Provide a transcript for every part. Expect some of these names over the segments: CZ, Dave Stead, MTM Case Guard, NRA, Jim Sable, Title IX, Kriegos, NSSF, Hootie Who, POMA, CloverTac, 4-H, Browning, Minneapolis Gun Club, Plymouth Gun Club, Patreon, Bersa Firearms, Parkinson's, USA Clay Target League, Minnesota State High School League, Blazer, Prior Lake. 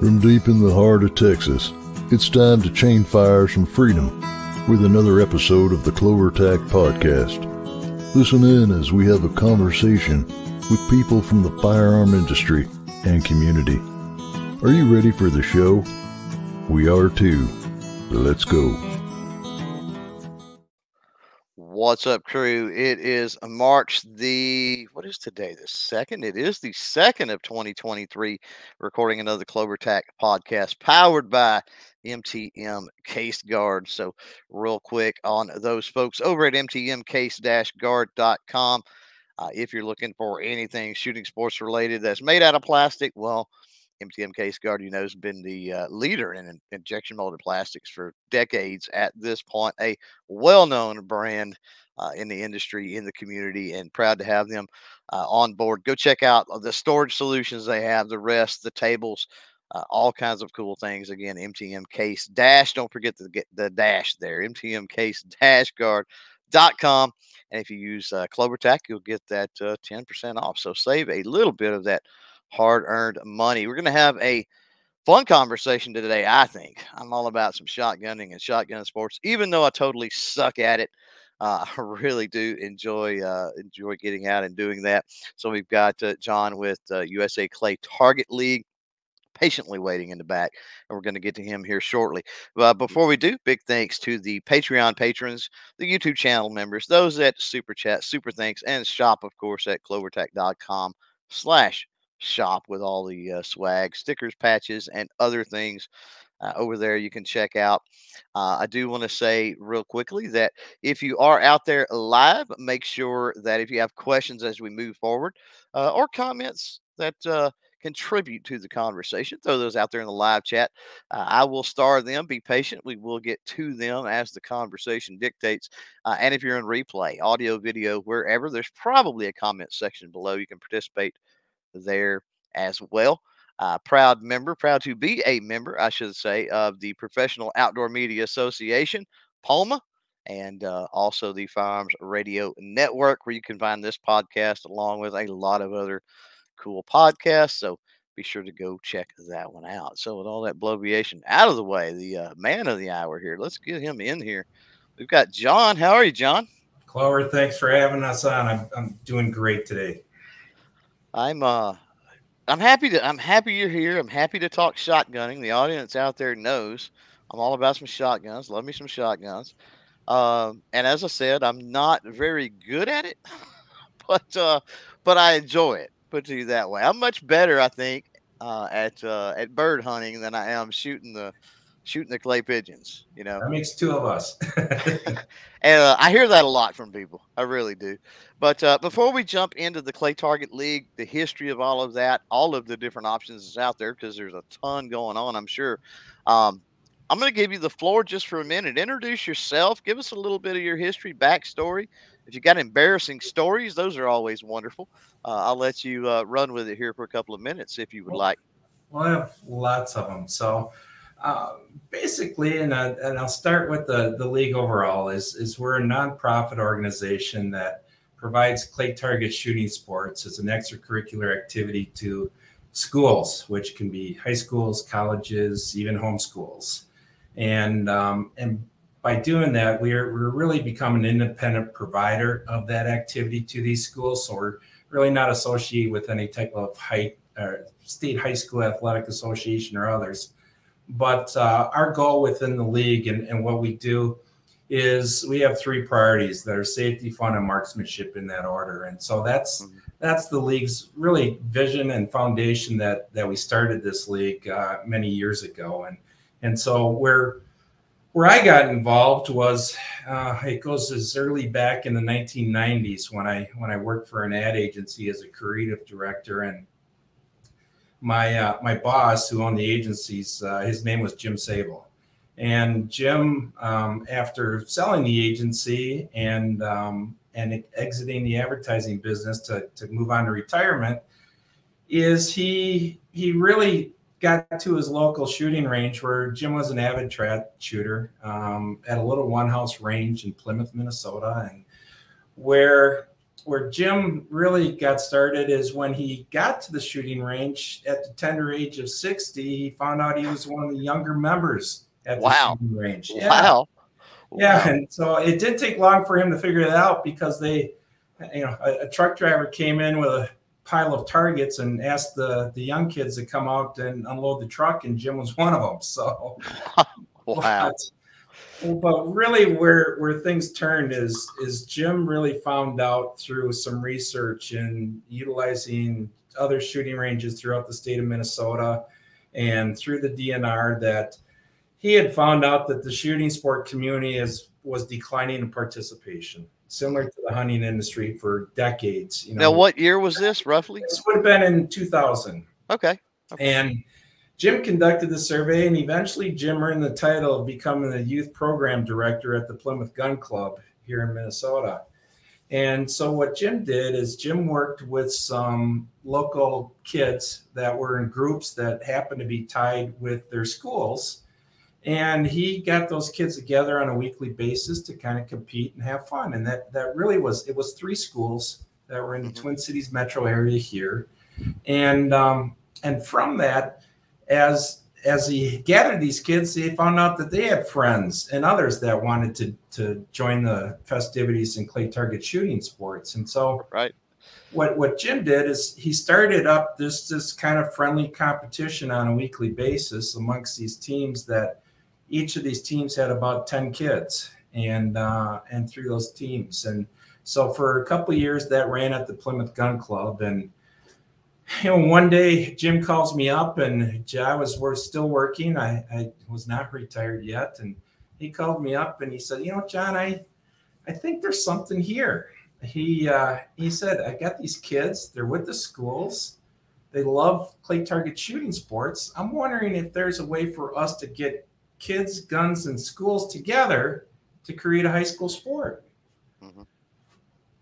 From deep in the heart of Texas, it's time to chain fire some freedom with another episode of the CloverTac podcast. Listen in as we have a conversation with people from the firearm industry and community. Are you ready for the show? We are too, so let's go. What's up, crew? It is March the, what is today? The 2nd? It is the 2nd of 2023, recording another CloverTac podcast powered by MTM Case Guard. So real quick on those folks over at mtmcase-guard.com. If you're looking for anything shooting sports related that's made out of plastic, well, MTM Case Guard, you know, has been the leader in injection molded plastics for decades at this point, a well-known brand in the industry, in the community, and proud to have them on board. Go check out the storage solutions they have, the rest, the tables, all kinds of cool things. Again, MTM Case Dash. Don't forget to get the dash there, mtmcase-guard.com. And if you use CloverTac, you'll get that 10% off. So save a little bit of that hard-earned money. We're going to have a fun conversation today, I think. I'm all about some shotgunning and shotgun sports, even though I totally suck at it. I really do enjoy getting out and doing that. So we've got John with USA Clay Target League patiently waiting in the back, and we're going to get to him here shortly. But before we do, big thanks to the Patreon patrons, the YouTube channel members, those that super chat, super thanks, and shop, of course, at CloverTech.com/shop with all the swag, stickers, patches, and other things over there you can check out. I do want to say real quickly that if you are out there live, make sure that if you have questions as we move forward or comments that contribute to the conversation, throw those out there in the live chat. I will star them. Be patient. We will get to them as the conversation dictates. And if you're in replay, audio, video, wherever, there's probably a comment section below. You can participate there as well. Proud to be a member, I should say, of the Professional Outdoor Media Association, POMA, and also the Firearms Radio Network, where you can find this podcast along with a lot of other cool podcasts. So be sure to go check that one out. So with all that bloviation out of the way, the man of the hour here, let's get him in here. We've got John. How are you, John? Clover, thanks for having us on. I'm doing great today. I'm happy you're here. I'm happy to talk shotgunning. The audience out there knows I'm all about some shotguns. Love me some shotguns. And as I said, I'm not very good at it, but I enjoy it. Put to you that way. I'm much better, I think, at bird hunting than I am shooting the clay pigeons. You know, that makes two of us. And I hear that a lot from people. I really do. But before we jump into the Clay Target League, the history of all of that, all of the different options is out there because there's a ton going on, I'm sure. I'm going to give you the floor just for a minute. Introduce yourself. Give us a little bit of your history, backstory. If you got embarrassing stories, those are always wonderful. I'll let you run with it here for a couple of minutes if you would like. Well, I have lots of them. So basically, and I'll start with the league overall, is we're a nonprofit organization that provides clay target shooting sports as an extracurricular activity to schools, which can be high schools, colleges, even homeschools. And by doing that, we're really become an independent provider of that activity to these schools. So we're really not associated with any type of state high school athletic association or others. But our goal within the league and what we do is we have three priorities that are safety, fun, and marksmanship in that order. And so that's the league's really vision and foundation that we started this league many years ago. And so where I got involved was it goes as early back in the 1990s when I worked for an ad agency as a creative director. And my boss who owned the agencies, his name was Jim Sable. And Jim, after selling the agency and exiting the advertising business to move on to retirement, is he really got to his local shooting range where Jim was an avid trap shooter at a little one house range in Plymouth, Minnesota, and where where Jim really got started is when he got to the shooting range at the tender age of 60, he found out he was one of the younger members at the shooting range. Yeah. Wow. Yeah. And so it didn't take long for him to figure that out, because they, you know, a truck driver came in with a pile of targets and asked the young kids to come out and unload the truck, and Jim was one of them. So, wow. But really where things turned is Jim really found out through some research and utilizing other shooting ranges throughout the state of Minnesota and through the DNR, that he had found out that the shooting sport community was declining in participation, similar to the hunting industry for decades. You know, now, what year was this roughly? This would have been in 2000. Okay. And Jim conducted the survey, and eventually Jim earned the title of becoming the youth program director at the Plymouth Gun Club here in Minnesota. And so what Jim did is Jim worked with some local kids that were in groups that happened to be tied with their schools. And he got those kids together on a weekly basis to kind of compete and have fun. And that really was, it was three schools that were in the Twin Cities metro area here. And from that, as he gathered these kids, he found out that they had friends and others that wanted to join the festivities in clay target shooting sports. And so what Jim did is he started up this kind of friendly competition on a weekly basis amongst these teams, that each of these teams had about 10 kids and through those teams. And so for a couple of years that ran at the Plymouth Gun Club. And you know, one day Jim calls me up, and I was still working. I was not retired yet. And he called me up and he said, you know, John, I think there's something here. He said, I got these kids. They're with the schools. They love clay target shooting sports. I'm wondering if there's a way for us to get kids, guns, and schools together to create a high school sport. Mm-hmm.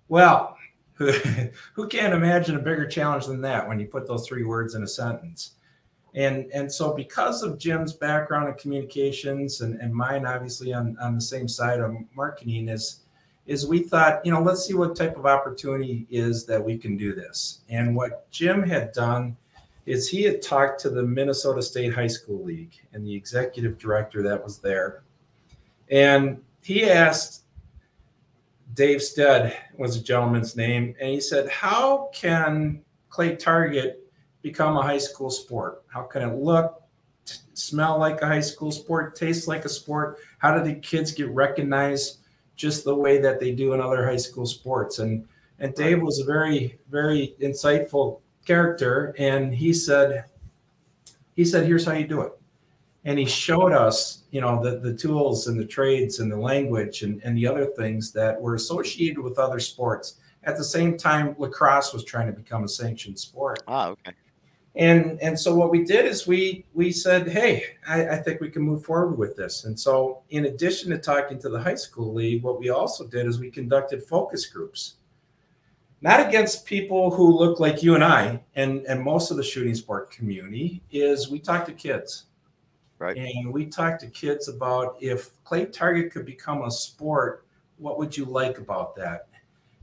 Well, who can't imagine a bigger challenge than that when you put those three words in a sentence? And so because of Jim's background in communications and mine, obviously on the same side of marketing, is we thought, you know, let's see what type of opportunity is that we can do this. And what Jim had done is he had talked to the Minnesota State High School League and the executive director that was there. And he asked, Dave Stead was the gentleman's name. And he said, how can clay target become a high school sport? How can it look, smell like a high school sport, taste like a sport? How do the kids get recognized just the way that they do in other high school sports? And Dave was a very, very insightful character. And he said, here's how you do it. And he showed us, you know, the tools and the trades and the language and the other things that were associated with other sports. At the same time, lacrosse was trying to become a sanctioned sport. Oh, okay. And so what we did is we said, hey, I think we can move forward with this. And so in addition to talking to the high school league, what we also did is we conducted focus groups. Not against people who look like you and I and most of the shooting sport community, is we talked to kids. Right. And we talked to kids about, if clay target could become a sport, what would you like about that?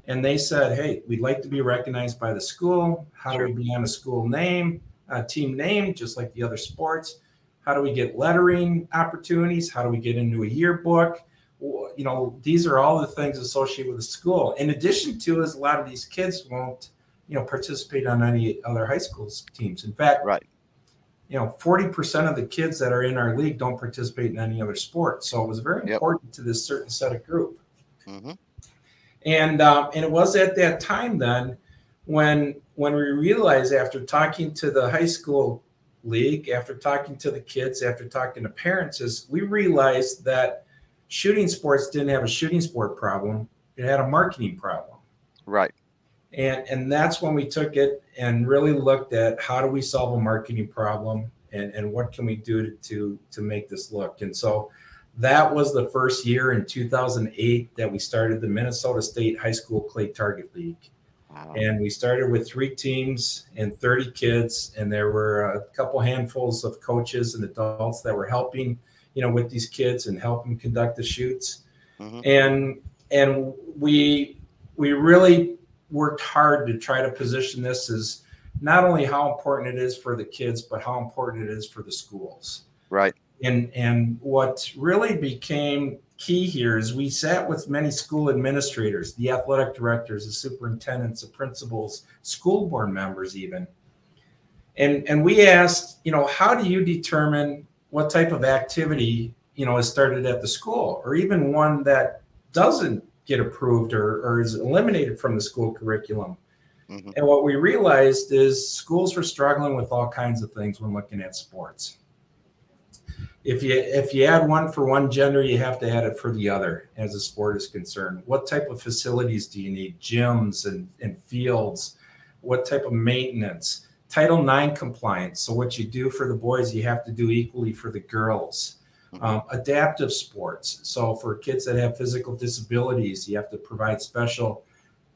And they said, hey, we'd like to be recognized by the school. How do we be on a school name, a team name, just like the other sports? How do we get lettering opportunities? How do we get into a yearbook? You know, these are all the things associated with the school. In addition to is a lot of these kids won't, you know, participate on any other high school teams. In fact, you know, 40% of the kids that are in our league don't participate in any other sport. So it was very important to this certain set of group. Mm-hmm. And it was at that time then when we realized, after talking to the high school league, after talking to the kids, after talking to parents, is we realized that shooting sports didn't have a shooting sport problem. It had a marketing problem. Right. And that's when we took it and really looked at, how do we solve a marketing problem, and what can we do to make this look? And so that was the first year in 2008 that we started the Minnesota State High School Clay Target League. Wow. And we started with 3 teams and 30 kids, and there were a couple handfuls of coaches and adults that were helping, you know, with these kids and helping conduct the shoots. Mm-hmm. And we really worked hard to try to position this as not only how important it is for the kids, but how important it is for the schools. Right. And what really became key here is we sat with many school administrators, the athletic directors, the superintendents, the principals, school board members even. And we asked, you know, how do you determine what type of activity, you know, is started at the school, or even one that doesn't get approved or is eliminated from the school curriculum? Mm-hmm. And what we realized is schools were struggling with all kinds of things when looking at sports. If you add one for one gender, you have to add it for the other as a sport is concerned. What type of facilities do you need? Gyms and fields? What type of maintenance? Title IX compliance. So what you do for the boys, you have to do equally for the girls. Adaptive sports. So for kids that have physical disabilities, you have to provide special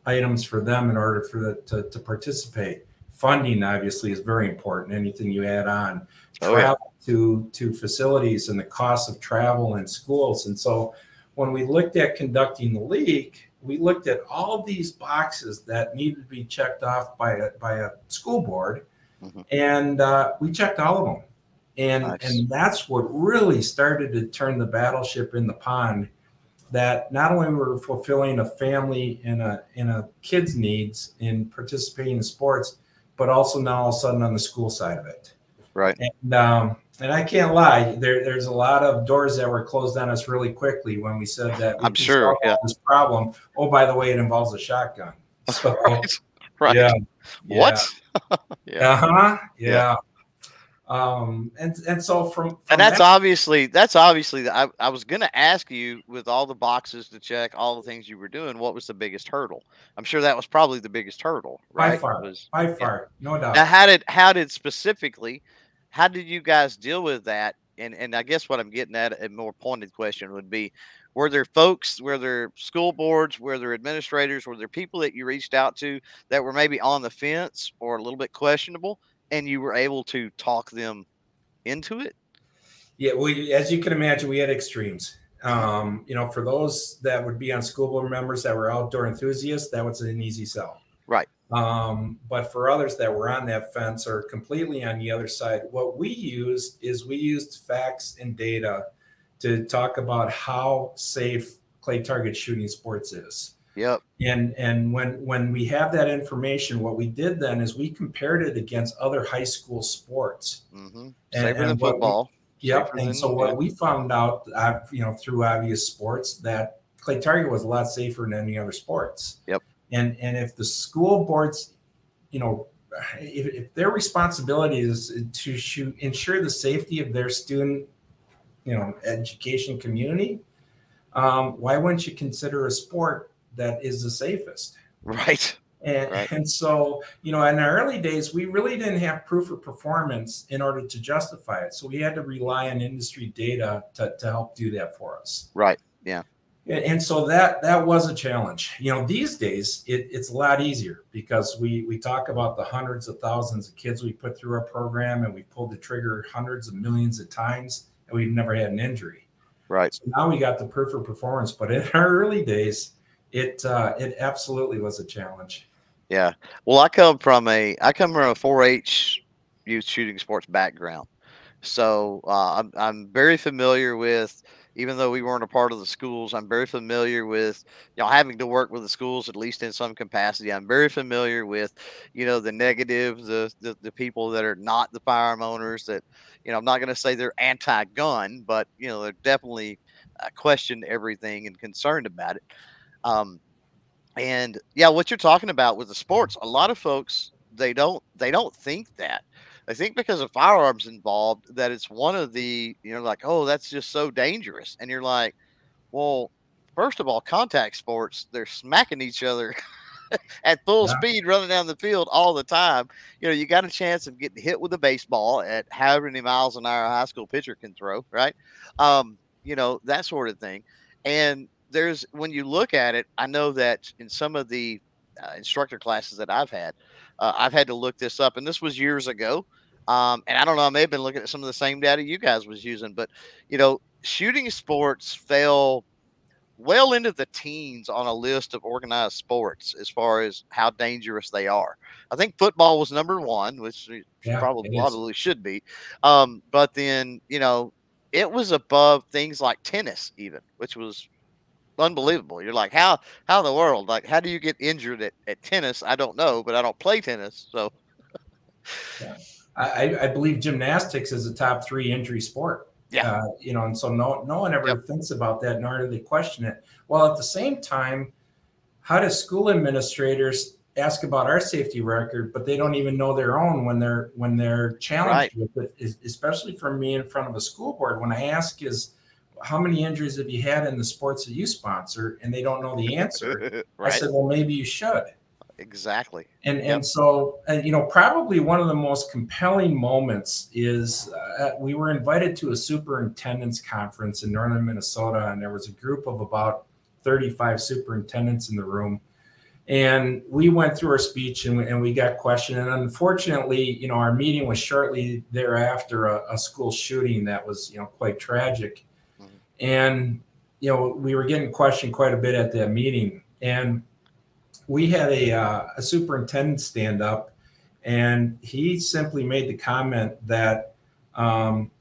items for them in order for them to participate. Funding, obviously, is very important. Anything you add on. Travel to facilities and the cost of travel and schools. And so when we looked at conducting the league, we looked at all of these boxes that needed to be checked off by a school board. Mm-hmm. And we checked all of them. And that's what really started to turn the battleship in the pond, that not only were fulfilling a family and a kid's needs in participating in sports, but also now all of a sudden on the school side of it. Right. And I can't lie, there's a lot of doors that were closed on us really quickly when we said that we solve this problem. Oh, by the way, it involves a shotgun. So, right. Yeah. What? Yeah. Uh-huh. Yeah. And so from and that's obviously I was going to ask you, with all the boxes to check, all the things you were doing, what was the biggest hurdle? I'm sure that was probably the biggest hurdle, right? By far, no doubt. Now, how did you guys deal with that? And I guess what I'm getting at, a more pointed question would be, were there folks, were there school boards, were there administrators, were there people that you reached out to that were maybe on the fence or a little bit questionable, and you were able to talk them into it? Yeah, well, as you can imagine, we had extremes. You know, for those that would be on school board members that were outdoor enthusiasts, that was an easy sell. Right. But for others that were on that fence or completely on the other side, what we used is we used facts and data to talk about how safe clay target shooting sports is. Yep. And when we have that information, what we did then is we compared it against other high school sports. Mm-hmm. Safer than football. Yep. And so what we found out, you know, through obvious sports, that clay target was a lot safer than any other sports. Yep. And if the school boards, you know, if their responsibility is to ensure the safety of their student, you know, education community, why wouldn't you consider a sport that is the safest? Right. And so, you know, in our early days, we really didn't have proof of performance in order to justify it. So we had to rely on industry data to help do that for us. Right. Yeah. And so that was a challenge. You know, these days it's a lot easier because we talk about the hundreds of thousands of kids we put through our program, and we pulled the trigger hundreds of millions of times, and we've never had an injury. Right. So now we got the proof of performance, but in our early days, it absolutely was a challenge. Yeah. Well, I come from a 4-H youth shooting sports background. So I'm very familiar with, even though we weren't a part of the schools, I'm very familiar with, you know, having to work with the schools, at least in some capacity. I'm very familiar with, you know, the negative, the people that are not the firearm owners that, you know, I'm not going to say they're anti-gun, but, you know, they're definitely question everything and concerned about it. And yeah, what you're talking about with the sports, a lot of folks, they don't think that. I think because of firearms involved, that it's one of the, you know, like, oh, that's just so dangerous. And you're like, well, first of all, contact sports, they're smacking each other at full speed, running down the field all the time. You know, you got a chance of getting hit with a baseball at however many miles an hour a high school pitcher can throw, right? You know, that sort of thing. And there's, when you look at it, I know that in some of the instructor classes that I've had to look this up, and this was years ago. And I don't know, I may have been looking at some of the same data you guys was using, but, you know, shooting sports fell well into the teens on a list of organized sports as far as how dangerous they are. I think football was number one, which probably should be. But then, you know, it was above things like tennis even, which was unbelievable. You're like, how in the world? Like, how do you get injured at tennis? I don't know, but I don't play tennis. So yeah. I believe gymnastics is a top 3 injury sport. Yeah. You know, and so no one ever thinks about that, nor do they question it. Well, at the same time, how do school administrators ask about our safety record, but they don't even know their own when they're challenged with it, especially for me in front of a school board. When I ask is, how many injuries have you had in the sports that you sponsor? And they don't know the answer. Right. I said, well, maybe you should. Exactly. And so, you know, probably one of the most compelling moments is we were invited to a superintendent's conference in northern Minnesota, and there was a group of about 35 superintendents in the room. And we went through our speech and we got questioned. And unfortunately, you know, our meeting was shortly thereafter a school shooting that was, you know, quite tragic. And, you know, we were getting questioned quite a bit at that meeting, and we had a superintendent stand up, and he simply made the comment that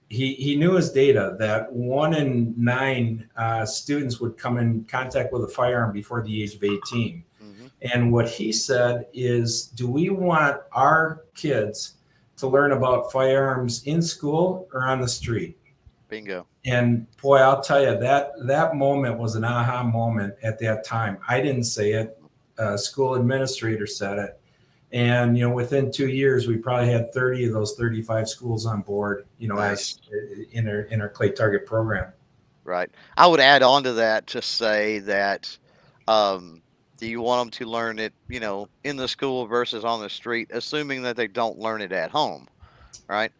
he knew his data that 1 in 9 students would come in contact with a firearm before the age of 18. Mm-hmm. And what he said is, do we want our kids to learn about firearms in school or on the street? Bingo. And boy, I'll tell you, that moment was an aha moment at that time. I didn't say it. A school administrator said it. And, you know, within 2 years, we probably had 30 of those 35 schools on board, you know, nice. As in our Clay Target program. Right. I would add on to that to say that do you want them to learn it, you know, in the school versus on the street, assuming that they don't learn it at home, right?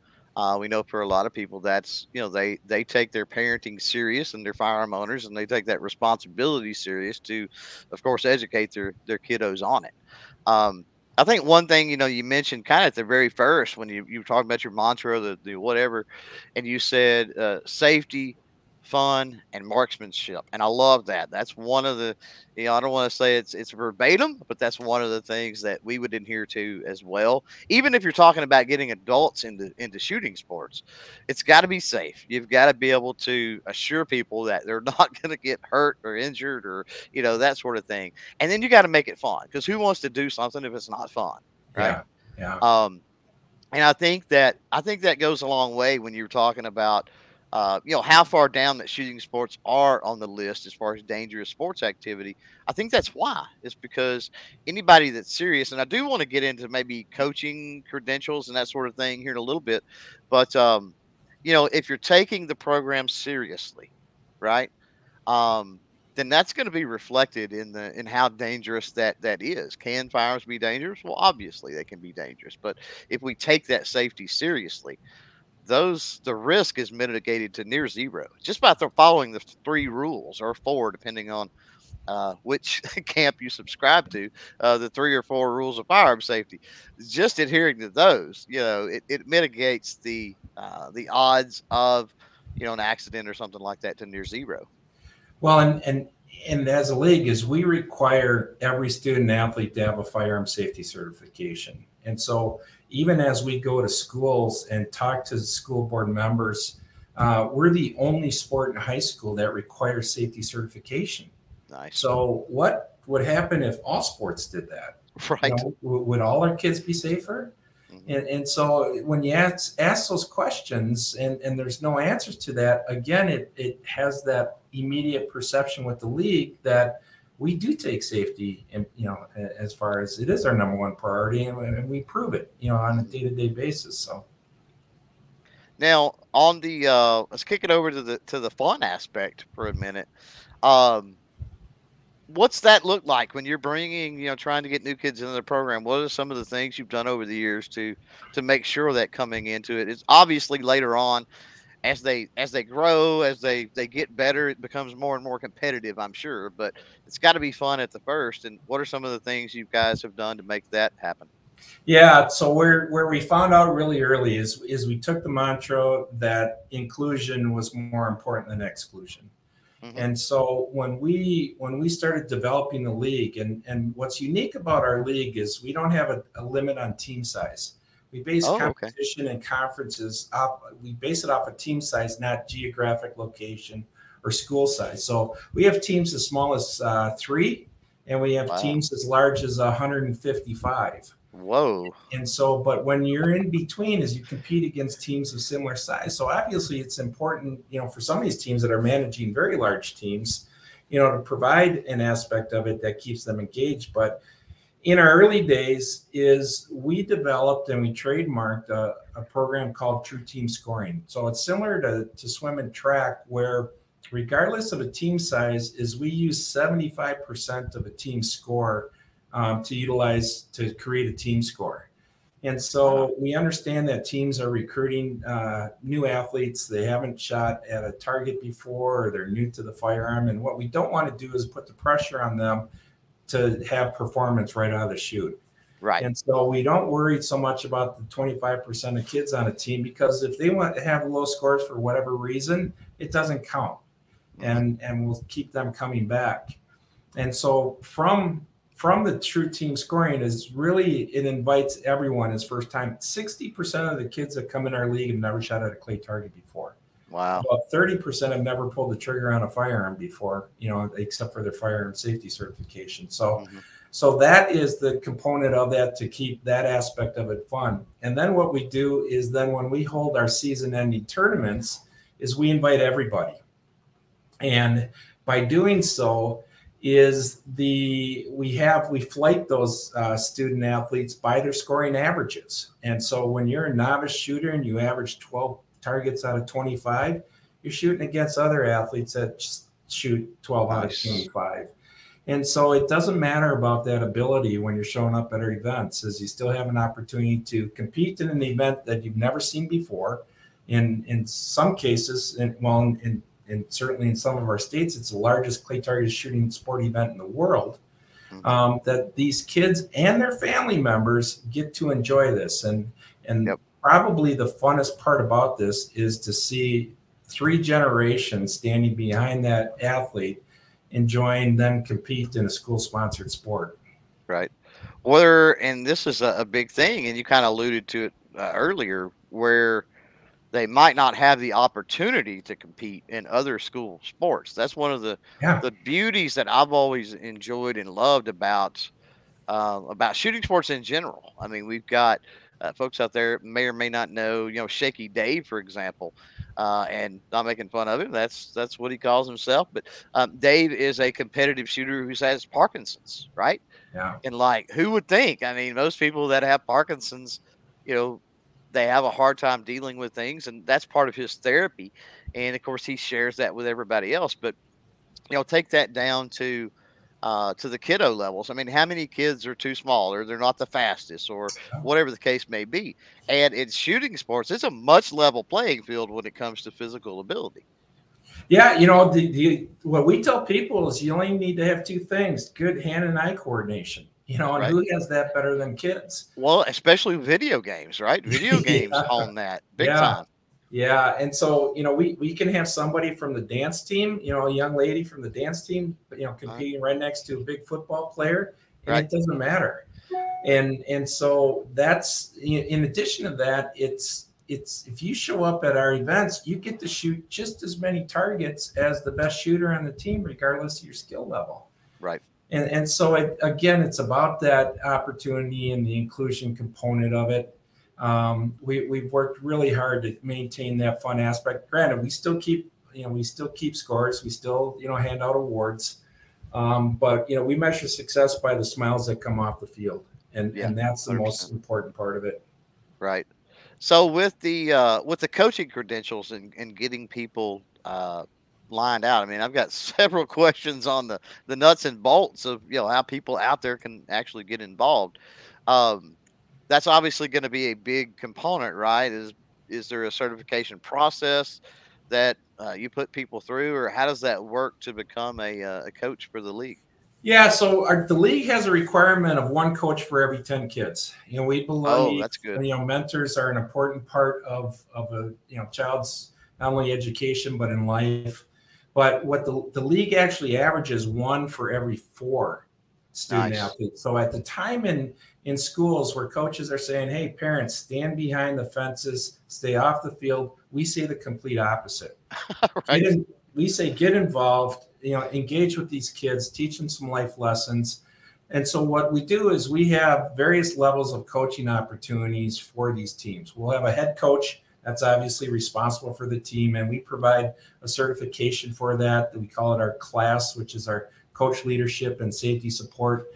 We know for a lot of people that's, you know, they take their parenting serious and their firearm owners, and they take that responsibility serious to, of course, educate their kiddos on it. I think one thing, you know, you mentioned kind of at the very first when you were talking about your mantra, the whatever, and you said safety, fun, and marksmanship. And I love that. That's one of the, you know, I don't want to say it's verbatim, but that's one of the things that we would adhere to as well. Even if you're talking about getting adults into shooting sports, it's got to be safe. You've got to be able to assure people that they're not going to get hurt or injured or, you know, that sort of thing. And then you got to make it fun, because who wants to do something if it's not fun, right? Yeah. And I think that goes a long way when you're talking about you know, how far down that shooting sports are on the list as far as dangerous sports activity. I think that's why. It's because anybody that's serious, and I do want to get into maybe coaching credentials and that sort of thing here in a little bit, but, you know, if you're taking the program seriously, right, then that's going to be reflected in how dangerous that is. Can firearms be dangerous? Well, obviously they can be dangerous, but if we take that safety seriously, the risk is mitigated to near zero just by following the 3 rules, or 4, depending on which camp you subscribe to, the 3 or 4 rules of firearm safety. Just adhering to those, you know, it mitigates the odds of, you know, an accident or something like that to near zero. Well, and as a league, is we require every student athlete to have a firearm safety certification. And so even as we go to schools and talk to the school board members, we're the only sport in high school that requires safety certification. Nice. So what would happen if all sports did that? Right. You know, would all our kids be safer? Mm-hmm. And so when you ask those questions and there's no answers to that, again, it has that immediate perception with the league that we do take safety, and, you know, as far as it is our number one priority, and we prove it, you know, on a day-to-day basis. So now on the let's kick it over to the fun aspect for a minute. What's that look like when you're bringing, you know, trying to get new kids into the program? What are some of the things you've done over the years to make sure that coming into it is obviously later on, as they grow, as they get better, it becomes more and more competitive, I'm sure, but it's got to be fun at the first. And what are some of the things you guys have done to make that happen? Yeah, so where we found out really early is we took the mantra that inclusion was more important than exclusion. Mm-hmm. And so when we started developing the league, and what's unique about our league is we don't have a limit on team size. We base competition and conferences off, we base it off of team size, not geographic location or school size. So we have teams as small as 3, and we have teams as large as 155. Whoa. And so, but when you're in between is you compete against teams of similar size. So obviously it's important, you know, for some of these teams that are managing very large teams, you know, to provide an aspect of it that keeps them engaged. But in our early days is we developed and we trademarked a program called True Team Scoring. So it's similar to swim and track, where regardless of a team size is we use 75% of a team score to utilize to create a team score. And so we understand that teams are recruiting new athletes. They haven't shot at a target before, or they're new to the firearm. And what we don't want to do is put the pressure on them to have performance right out of the chute. Right. And so we don't worry so much about the 25% of kids on a team, because if they want to have low scores for whatever reason, it doesn't count. And we'll keep them coming back. And so from the True Team Scoring is really, it invites everyone as first time. 60% of the kids that come in our league have never shot at a clay target before. Wow. About 30% have never pulled the trigger on a firearm before, you know, except for their firearm safety certification. So, so that is the component of that to keep that aspect of it fun. And then what we do is then when we hold our season ending tournaments is we invite everybody. And by doing so is we flight those student athletes by their scoring averages. And so when you're a novice shooter and you average 12 targets out of 25, you're shooting against other athletes that shoot 12 out of 25. And so it doesn't matter about that ability when you're showing up at our events, as you still have an opportunity to compete in an event that you've never seen before. In some cases, and certainly in some of our states, it's the largest clay target shooting sport event in the world. That these kids and their family members get to enjoy this. And probably the funnest part about this is to see 3 generations standing behind that athlete, enjoying them compete in a school-sponsored sport. Right. And this is a big thing, and you kind of alluded to it earlier, where they might not have the opportunity to compete in other school sports. That's one of the beauties that I've always enjoyed and loved about shooting sports in general. I mean, we've got folks out there may or may not know, you know, Shaky Dave, for example, and not making fun of him. That's what he calls himself. But Dave is a competitive shooter who has Parkinson's, right? Yeah. And like, who would think? I mean, most people that have Parkinson's, you know, they have a hard time dealing with things, and that's part of his therapy. And of course, he shares that with everybody else. But you know, take that down to the kiddo levels. I mean, how many kids are too small, or they're not the fastest, or whatever the case may be? And in shooting sports, it's a much level playing field when it comes to physical ability. Yeah, you know, what we tell people is you only need to have 2 things: good hand and eye coordination. You know, and who has that better than kids? Well, especially video games, right? Video games on that big time. Yeah. And so, you know, we can have somebody from the dance team, you know, a young lady from the dance team, you know, competing right next to a big football player, and it doesn't matter. And so that's, in addition to that, it's if you show up at our events, you get to shoot just as many targets as the best shooter on the team, regardless of your skill level. Right. And so, again, it's about that opportunity and the inclusion component of it. We've worked really hard to maintain that fun aspect. Granted, we still keep scores. We still, you know, hand out awards. But, you know, we measure success by the smiles that come off the field. And that's the 100%. Most important part of it. Right. So with the coaching credentials and getting people lined out, I mean, I've got several questions on the nuts and bolts of, you know, how people out there can actually get involved. That's obviously going to be a big component, right? Is there a certification process that you put people through, or how does that work to become a coach for the league? Yeah, so the league has a requirement of 1 coach for every 10 kids. You know, we believe that's good. You know, mentors are an important part of a, you know, child's not only education but in life. But what the league actually averages one for every four student athletes. So at the time in schools where coaches are saying, hey, parents, stand behind the fences, stay off the field, we say the complete opposite. We say get involved, engage with these kids, teach them some life lessons. And so what we do is we have various levels of coaching opportunities for these teams. We'll have a head coach that's obviously responsible for the team, and we provide a certification for that. We call it our class, which is our coach leadership and safety support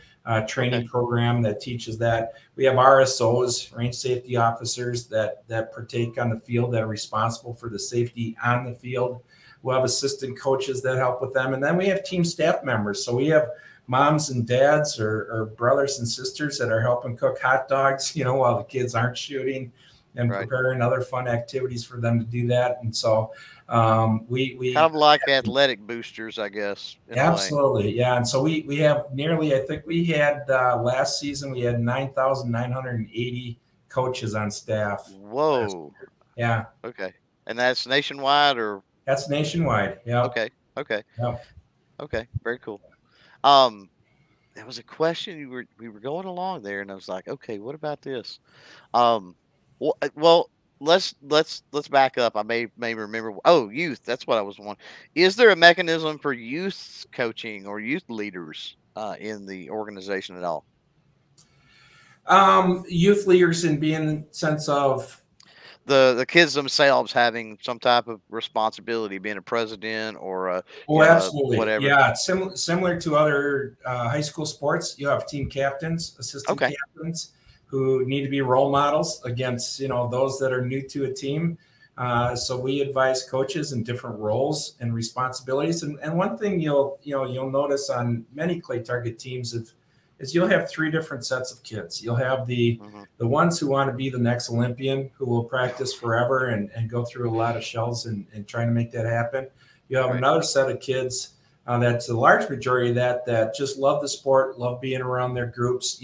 training program that teaches that. We have RSOs, range safety officers, that partake on the field, that are responsible for the safety on the field. We'll have assistant coaches that help with them. And then we have team staff members. So we have moms and dads or brothers and sisters that are helping cook hot dogs, while the kids aren't shooting, and preparing other fun activities for them to do that. And so we kind of like athletic boosters, I guess. Absolutely. Yeah. And so we have nearly, I think we had last season, we had 9,980 coaches on staff. Whoa. Yeah. Okay. And that's nationwide or? That's nationwide. Yeah. Okay. Okay. Yeah. Okay. Very cool. There was a question we were going along there, and I was like, okay, what about this? Well, let's back up. I may remember. Oh, youth. That's what I was wondering. Is there a mechanism for youth coaching or youth leaders in the organization at all? Youth leaders in being sense of the kids themselves having some type of responsibility, being a president or a absolutely. Whatever. Yeah, similar to other high school sports, you have team captains, assistant captains, who need to be role models against, those that are new to a team. So we advise coaches in different roles and responsibilities. And one thing you'll notice on many clay target teams is you'll have three different sets of kids. You'll have the ones who want to be the next Olympian, who will practice forever and go through a lot of shells and trying to make that happen. You have another set of kids that's the large majority of that just love the sport, love being around their groups,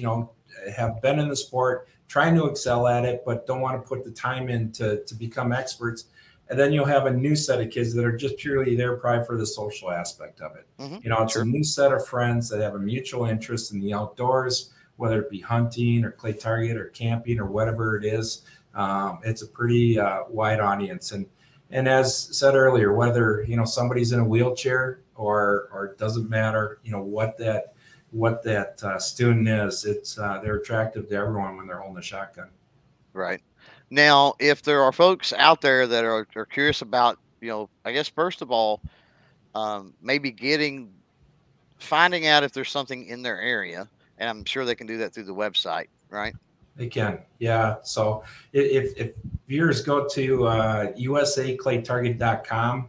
have been in the sport, trying to excel at it, but don't want to put the time in to become experts. And then you'll have a new set of kids that are just purely there probably for the social aspect of it. It's a new set of friends that have a mutual interest in the outdoors, whether it be hunting or clay target or camping or whatever it is. It's a pretty wide audience. And as said earlier, whether, somebody's in a wheelchair or it doesn't matter, what that student is, it's they're attractive to everyone when they're holding a shotgun. Right. Now, if there are folks out there that are curious about, I guess, first of all, maybe finding out if there's something in their area, and I'm sure they can do that through the website, right? They can. Yeah. So if viewers go to usaclaytarget.com,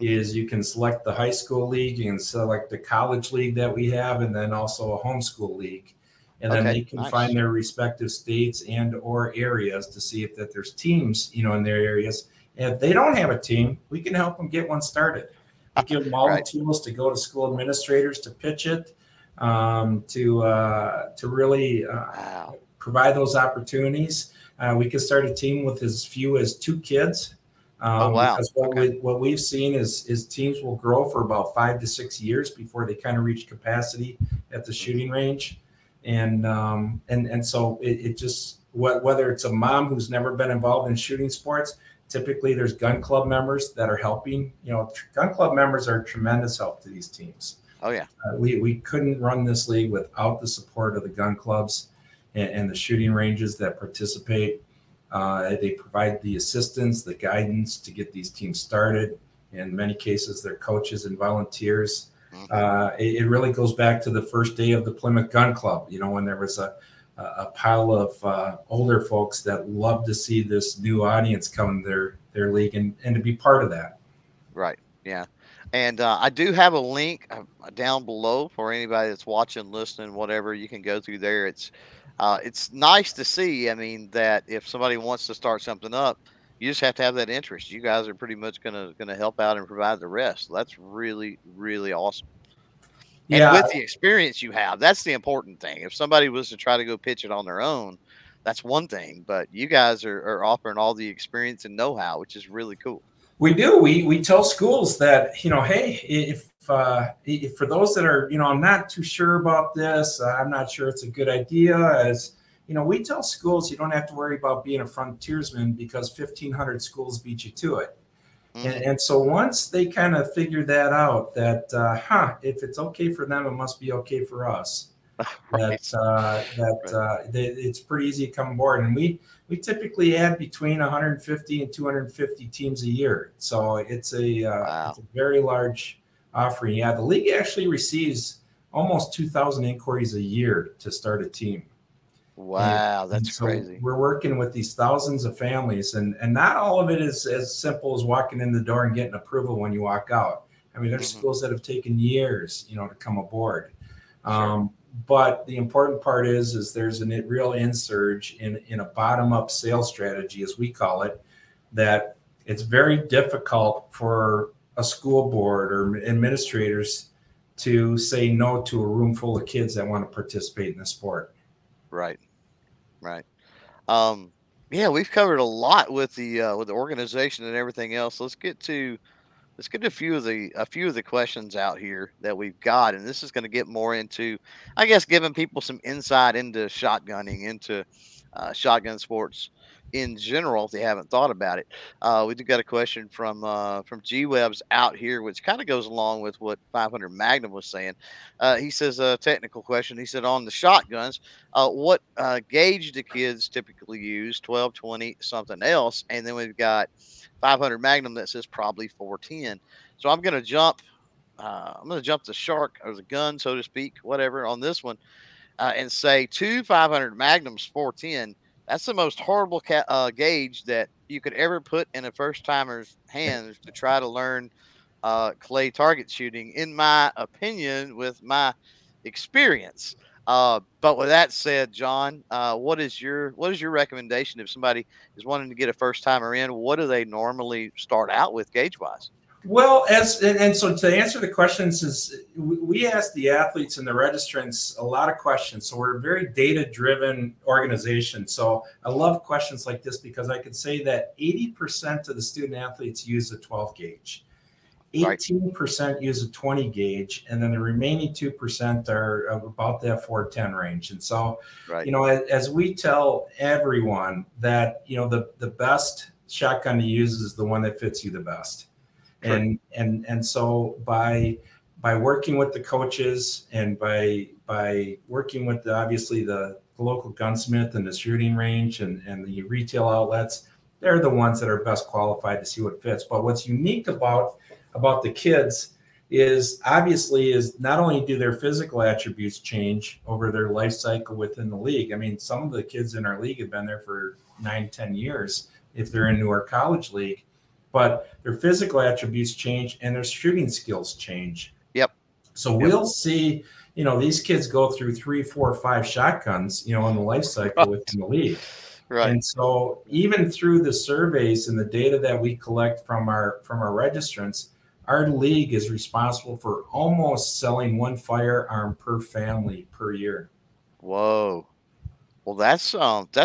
is you can select the high school league, you can select the college league that we have, and then also a homeschool league. And then they can find their respective states and or areas to see if that there's teams, in their areas. And if they don't have a team, we can help them get one started. We give them all the tools to go to school administrators to pitch it, to really provide those opportunities. We can start a team with as few as two kids. Because what we've seen is teams will grow for about 5 to 6 years before they kind of reach capacity at the shooting range. And so it just, whether it's a mom who's never been involved in shooting sports, typically there's gun club members that are helping. Gun club members are a tremendous help to these teams. Oh, yeah. We couldn't run this league without the support of the gun clubs and the shooting ranges that participate. They provide the assistance, the guidance to get these teams started. In many cases, they're coaches and volunteers. It really goes back to the first day of the Plymouth Gun Club, when there was a pile of older folks that loved to see this new audience come to their league and to be part of that. Right. Yeah. And I do have a link down below for anybody that's watching, listening, whatever. You can go through there. It's nice to see, that if somebody wants to start something up, you just have to have that interest. You guys are pretty much going to help out and provide the rest. That's really, really awesome. Yeah. And with the experience you have, that's the important thing. If somebody was to try to go pitch it on their own, that's one thing. But you guys are offering all the experience and know-how, which is really cool. We do. We tell schools that, you know, hey, if for those that are, you know, I'm not too sure about this, I'm not sure it's a good idea, as, you know, we tell schools you don't have to worry about being a frontiersman because 1,500 schools beat you to it. And so once they kind of figure that out, that, if it's okay for them, it must be okay for us. Right. It's pretty easy to come aboard. And we typically add between 150 and 250 teams a year. So it's a very large offering. Yeah, the league actually receives almost 2,000 inquiries a year to start a team. Wow, that's crazy. We're working with these thousands of families, and not all of it is as simple as walking in the door and getting approval when you walk out. I mean, there's schools that have taken years, you know, to come aboard. But the important part is there's a real insurge in a bottom-up sales strategy, as we call it, that it's very difficult for a school board or administrators to say no to a room full of kids that want to participate in the sport. Right. Right. Yeah, we've covered a lot with the organization and everything else. Let's get to a few of the questions out here that we've got, and this is going to get more into, I guess, giving people some insight into shotgunning, into shotgun sports in general, if they haven't thought about it. We do got a question from G-Webs out here, which kind of goes along with what 500 Magnum was saying. He says, a technical question. He said, on the shotguns, what gauge do kids typically use? 12, 20, something else? And then we've got 500 Magnum that says probably 410. So I'm going to jump the shark, or the gun, so to speak, whatever, on this one, and say two 500 Magnums 410. That's the most horrible gauge that you could ever put in a first-timer's hands to try to learn clay target shooting, in my opinion, with my experience. But with that said, John, what is your recommendation if somebody is wanting to get a first-timer in? What do they normally start out with gauge-wise? Well, so to answer the questions, is we ask the athletes and the registrants a lot of questions. So we're a very data-driven organization. So I love questions like this, because I could say that 80% of the student athletes use a 12 gauge, 18% use a 20 gauge, and then the remaining 2% are about that 410 range. And so, you know, as we tell everyone that, you know, the best shotgun to use is the one that fits you the best. And so by working with the coaches, and by working with the local gunsmith and the shooting range and the retail outlets, they're the ones that are best qualified to see what fits. But what's unique about the kids is not only do their physical attributes change over their life cycle within the league. I mean, some of the kids in our league have been there for 9-10 years if they're into our college league. But their physical attributes change and their shooting skills change. Yep. So we'll see, you know, these kids go through 3, 4, 5 shotguns, you know, in the life cycle within the league. Right. And so even through the surveys and the data that we collect from our registrants, our league is responsible for almost selling one firearm per family per year. Whoa. Well, that's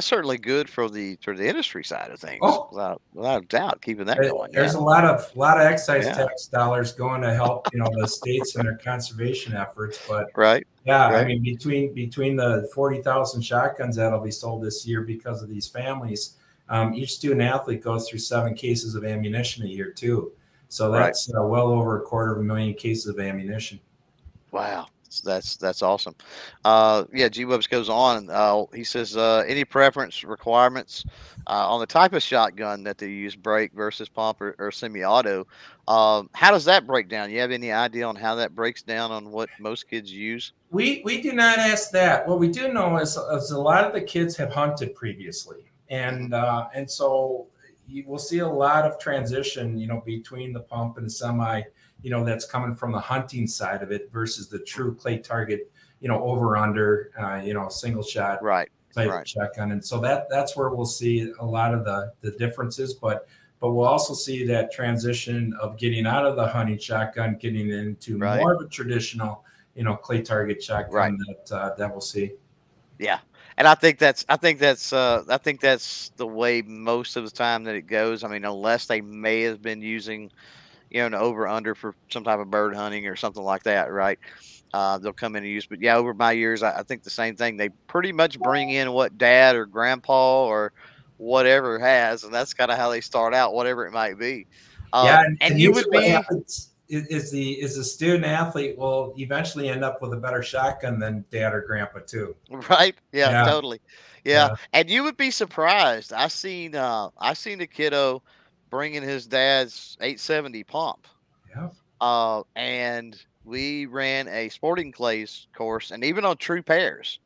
certainly good for the industry side of things, without a doubt, keeping that going. There's a lot of excise tax dollars going to help, you know, the states and their conservation efforts. But I mean, between the 40,000 shotguns that'll be sold this year because of these families, each student athlete goes through 7 cases of ammunition a year too. So that's well over 250,000 cases of ammunition. Wow. That's awesome. G-Webs goes on. He says, any preference requirements on the type of shotgun that they use, break versus pump or semi-auto? How does that break down? You have any idea on how that breaks down on what most kids use? We do not ask that. What we do know is a lot of the kids have hunted previously. And so you will see a lot of transition, you know, between the pump and the semi, you know, that's coming from the hunting side of it versus the true clay target, you know, over under, you know, single shot type shotgun. And so that's where we'll see a lot of the differences, but we'll also see that transition of getting out of the hunting shotgun, getting into more of a traditional, you know, clay target shotgun that we'll see. Yeah. And I think that's the way most of the time that it goes. I mean, unless they may have been using, an over under for some type of bird hunting or something like that, right? They'll come into use. But yeah, over my years, I think the same thing. They pretty much bring in what dad or grandpa or whatever has, and that's kind of how they start out, whatever it might be. And you would be. Is the student athlete will eventually end up with a better shotgun than dad or grandpa too. Right. Yeah. Totally. Yeah. And you would be surprised. I seen a kiddo bringing his dad's 870 pump. Yeah. And we ran a sporting clays course, and even on true pairs,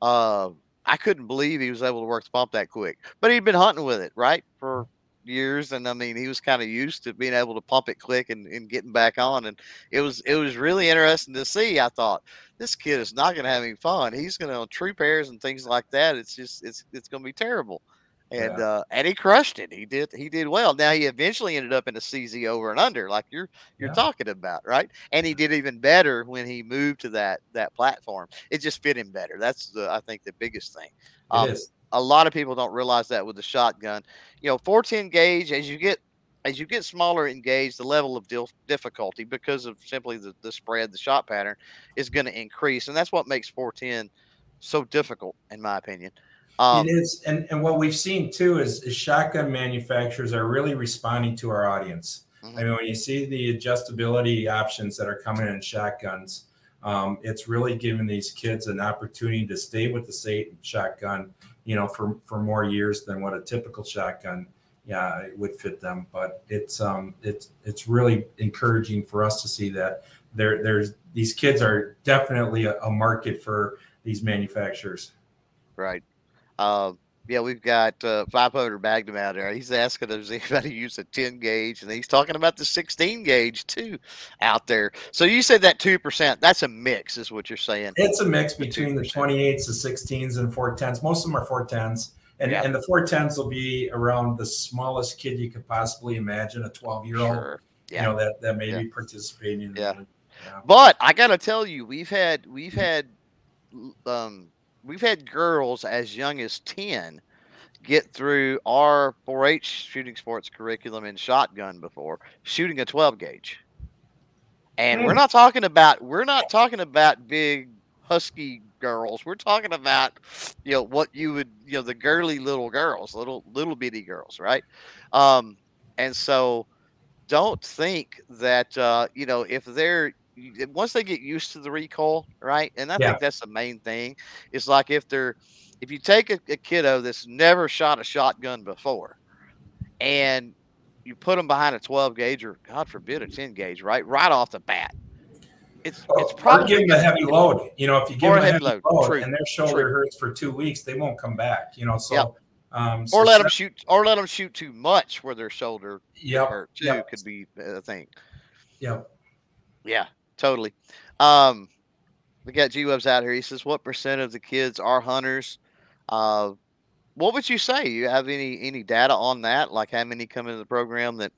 I couldn't believe he was able to work the pump that quick, but he'd been hunting with it, right, for years. And I mean, he was kind of used to being able to pump it quick and getting back on. And it was really interesting to see. I thought, this kid is not going to have any fun. He's going to on true pairs and things like that. It's just, it's going to be terrible. And, yeah. And he crushed it. He did well. Now he eventually ended up in a CZ over and under, like you're talking about. Right. And he did even better when he moved to that platform. It just fit him better. That's I think the biggest thing. It is. A lot of people don't realize that with the shotgun, 410 gauge, as you get smaller in gauge, the level of difficulty, because of simply the spread, the shot pattern, is going to increase. And that's what makes 410 so difficult, in my opinion. It is. And what we've seen too is shotgun manufacturers are really responding to our audience. Mm-hmm. I mean, when you see the adjustability options that are coming in shotguns, it's really giving these kids an opportunity to stay with the state shotgun, for more years than what a typical shotgun, it would fit them. But it's really encouraging for us to see that there's these kids are definitely a market for these manufacturers. Right. We've got 500 Magnum out there. He's asking us if anybody use a 10 gauge, and he's talking about the 16 gauge too out there. So you said that 2%, that's a mix, is what you're saying. It's a mix between 2%. The 28s, the 16s, and 410s. Most of them are 410s, and the 410s will be around the smallest kid you could possibly imagine, a 12-year-old. Sure. Yeah. That may be participating in that. Yeah. But I gotta tell you, we've had girls as young as 10 get through our 4-H shooting sports curriculum in shotgun before shooting a 12 gauge. And we're not talking about big husky girls. We're talking about, the girly little girls, little bitty girls. Right. And so don't think that, if they're, once they get used to the recoil, right? And I think that's the main thing. It's like if you take a kiddo that's never shot a shotgun before and you put them behind a 12 gauge or, God forbid, a 10 gauge, right off the bat, it's probably give them a heavy load. If you give them a heavy load and their shoulder hurts for 2 weeks, they won't come back. Or let them shoot too much where their shoulder hurt too could be a thing. Yep. Yeah. Totally. We got G-Webs out here. He says, what % of the kids are hunters? What would you say? You have any data on that? Like how many come into the program that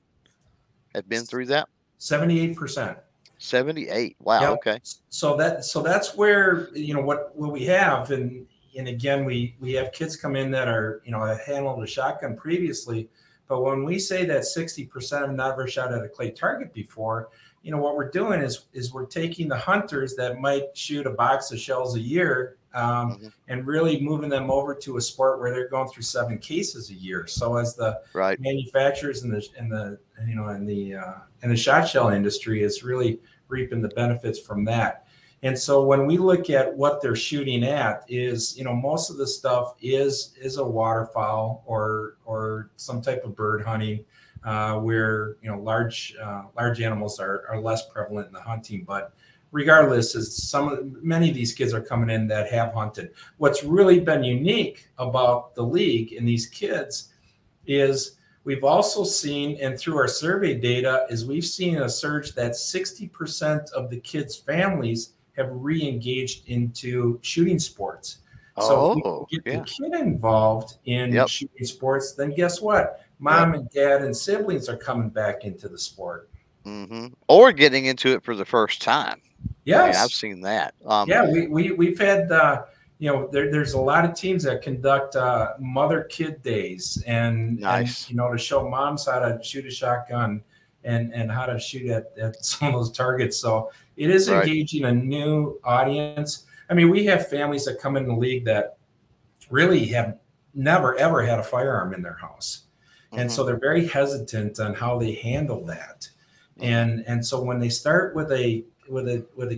have been through that? 78%. 78. Wow. Yep. Okay. So that's where, what we have. And again, we have kids come in that are, handled a shotgun previously. But when we say that 60% have never shot at a clay target before, what we're doing is we're taking the hunters that might shoot a box of shells a year and really moving them over to a sport where they're going through 7 cases a year. So as the manufacturers in the shot shell industry is really reaping the benefits from that. And so when we look at what they're shooting at is, most of the stuff is a waterfowl or some type of bird hunting. Where large animals are less prevalent in the hunting, but regardless, many of these kids are coming in that have hunted. What's really been unique about the league and these kids is we've also seen, and through our survey data, is we've seen a surge that 60% of the kids' families have re-engaged into shooting sports. So if you get the kid involved in shooting sports, then guess what? Mom and dad and siblings are coming back into the sport. Mm-hmm. Or getting into it for the first time. Yes. I mean, I've seen that. We've had, you know, there's a lot of teams that conduct mother-kid days and, nice. And, you know, to show moms how to shoot a shotgun and how to shoot at some of those targets. So it is right. engaging a new audience. I mean, we have families that come in the league that really have never, ever had a firearm in their house. Mm-hmm. And so they're very hesitant on how they handle that. Mm-hmm. And so when they start with a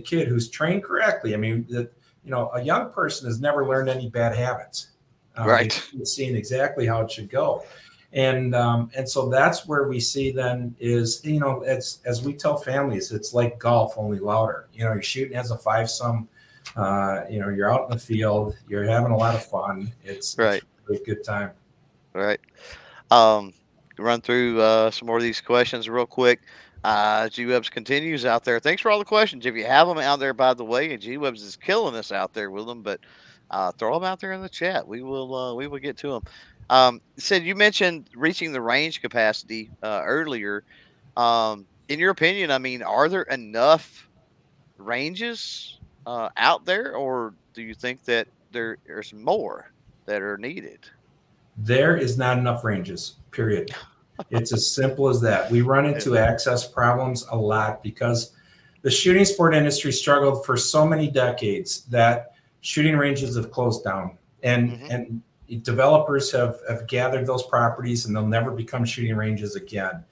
kid who's trained correctly, I mean, you know, a young person has never learned any bad habits. Right. They've seen exactly how it should go. And so that's where we see then is, you know, as we tell families, it's like golf, only louder. You know, you're shooting as a 5-some, you know, you're out in the field, you're having a lot of fun. It's right. It's a good time. Right. Run through some more of these questions real quick. G-Webs continues out there. Thanks for all the questions. If you have them out there, by the way, and G-Webs is killing us out there with them, but throw them out there in the chat. We will get to them. Sid, you mentioned reaching the range capacity earlier. In your opinion, I mean, are there enough ranges out there, or do you think that there's more that are needed? There is not enough ranges, period. It's as simple as that. We run into access problems a lot because the shooting sport industry struggled for so many decades that shooting ranges have closed down, and mm-hmm. and developers have gathered those properties, and they'll never become shooting ranges again.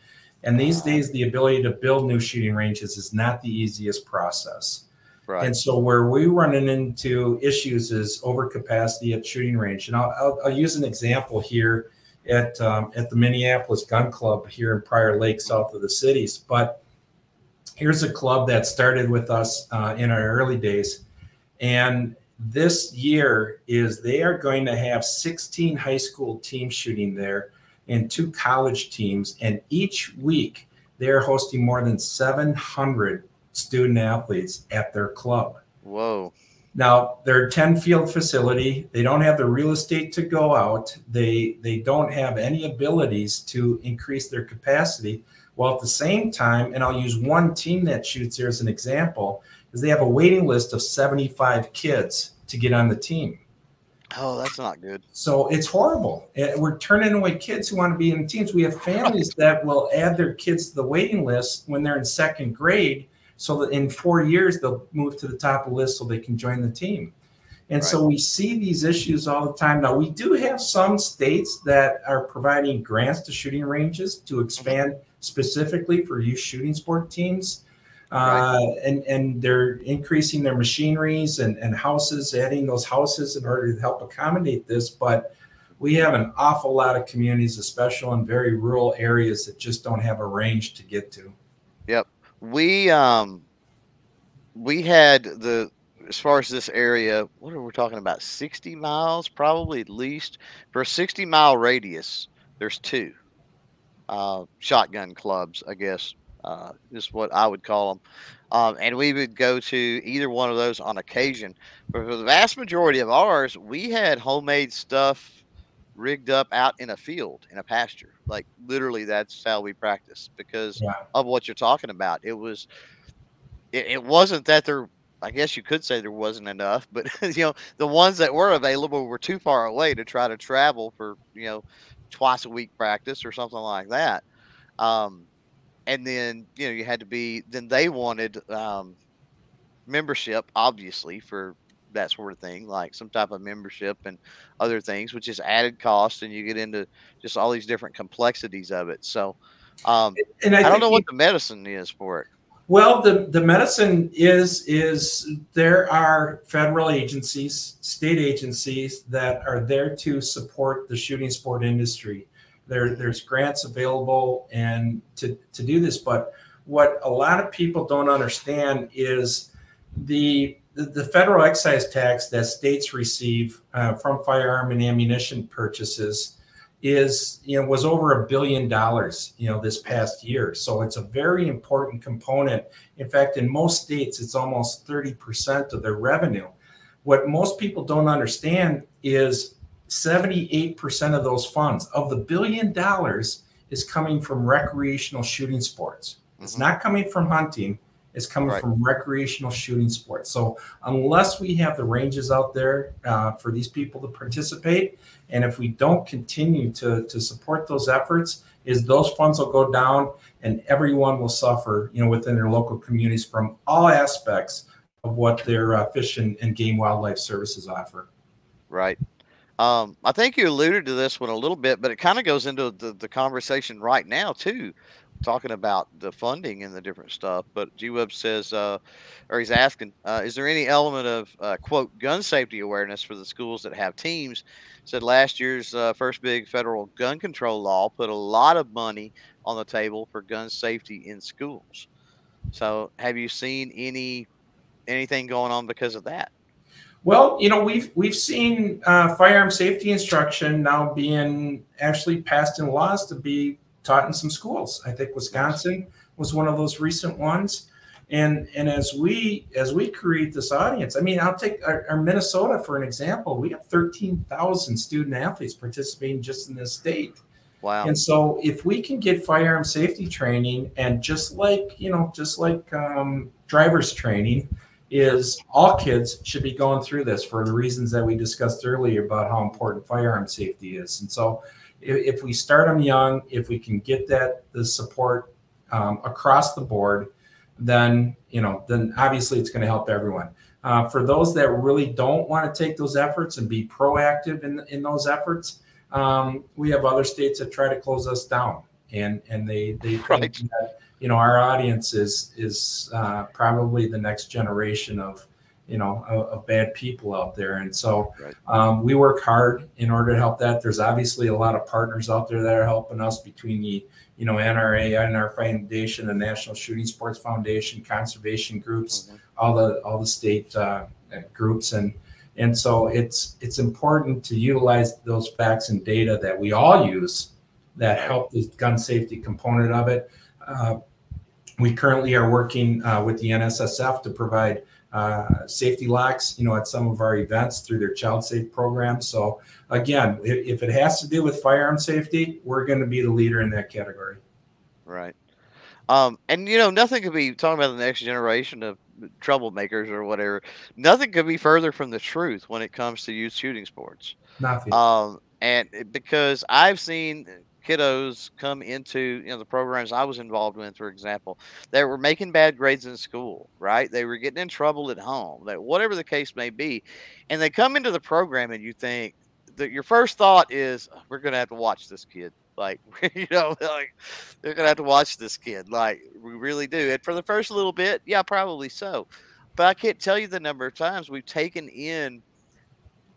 And these days, the ability to build new shooting ranges is not the easiest process. Right. And so where we run into issues is overcapacity at shooting range. And I'll use an example here at the Minneapolis Gun Club here in Prior Lake, south of the cities. But here's a club that started with us in our early days. And this year they are going to have 16 high school teams shooting there and 2 college teams. And each week they're hosting more than 700 student athletes at their club. Whoa. Now, they're a 10-field facility. They don't have the real estate to go out. They don't have any abilities to increase their capacity. While at the same time, and I'll use one team that shoots here as an example, is they have a waiting list of 75 kids to get on the team. Oh, that's not good. So it's horrible. We're turning away kids who want to be in teams. We have families that will add their kids to the waiting list when they're in second grade, so that in 4 years, they'll move to the top of the list so they can join the team. And right. so we see these issues all the time. Now, we do have some states that are providing grants to shooting ranges to expand specifically for youth shooting sport teams. Right. And they're increasing their machineries and houses, adding those houses in order to help accommodate this. But we have an awful lot of communities, especially in very rural areas, that just don't have a range to get to. Yep. We had as far as this area, what are we talking about? 60 miles, probably at least for a 60-mile radius. There's 2, shotgun clubs, I guess, is what I would call them. And we would go to either one of those on occasion, but for the vast majority of ours, we had homemade stuff rigged up out in a field, in a pasture. Like, literally, that's how we practice because yeah. of what you're talking about. It wasn't that there, I guess you could say there wasn't enough, but you know, the ones that were available were too far away to try to travel for, you know, twice a week practice or something like that. And then, you know, you had to be, then they wanted membership, obviously, for that sort of thing, like some type of membership and other things, which is added cost, and you get into just all these different complexities of it. So and I don't know what the medicine is for it. Well, the medicine is there are federal agencies, state agencies that are there to support the shooting sport industry. There's grants available and to do this. But what a lot of people don't understand is the federal excise tax that states receive from firearm and ammunition purchases is, you know, was over $1 billion, you know, this past year. So it's a very important component. In fact, in most states, it's almost 30% of their revenue. What most people don't understand is 78% of those funds, of the $1 billion, is coming from recreational shooting sports. It's not coming from hunting. is coming from recreational shooting sports. So unless we have the ranges out there for these people to participate, and if we don't continue to support those efforts, is those funds will go down and everyone will suffer, you know, within their local communities from all aspects of what their Fish and Game Wildlife Services offer. Right. I think you alluded to this one a little bit, but it kind of goes into the conversation right now too, talking about the funding and the different stuff. But G-Web says, or he's asking, is there any element of, quote, gun safety awareness for the schools that have teams? Said last year's first big federal gun control law put a lot of money on the table for gun safety in schools. So have you seen anything going on because of that? Well, you know, we've seen firearm safety instruction now being actually passed in laws to be taught in some schools. I think Wisconsin was one of those recent ones. And as we create this audience, I mean, I'll take our Minnesota for an example. We have 13,000 student athletes participating just in this state. Wow. And so if we can get firearm safety training, and just like driver's training, is all kids should be going through this for the reasons that we discussed earlier about how important firearm safety is. And so if we start them young, if we can get the support across the board, then obviously it's going to help everyone. For those that really don't want to take those efforts and be proactive in those efforts, we have other states that try to close us down, and they think that, you know, our audience is probably the next generation of, you know, of bad people out there. And so we work hard in order to help that. There's obviously a lot of partners out there that are helping us between the, you know, NRA and our foundation, the National Shooting Sports Foundation, conservation groups, all the state groups. And so it's important to utilize those facts and data that we all use that help the gun safety component of it. We currently are working with the NSSF to provide safety locks, you know, at some of our events through their child safe program. So again, if it has to do with firearm safety, we're going to be the leader in that category. Right. And you know, nothing could be talking about the next generation of troublemakers or whatever. Nothing could be further from the truth when it comes to youth shooting sports. Nothing. And because I've seen kiddos come into, you know, the programs I was involved with, for example, they were making bad grades in school, right? They were getting in trouble at home, that whatever the case may be. And they come into the program and you think that your first thought is, we're going to have to watch this kid. Like, you know, like they're going to have to watch this kid. Like, we really do. And for the first little bit, yeah, probably so. But I can't tell you the number of times we've taken in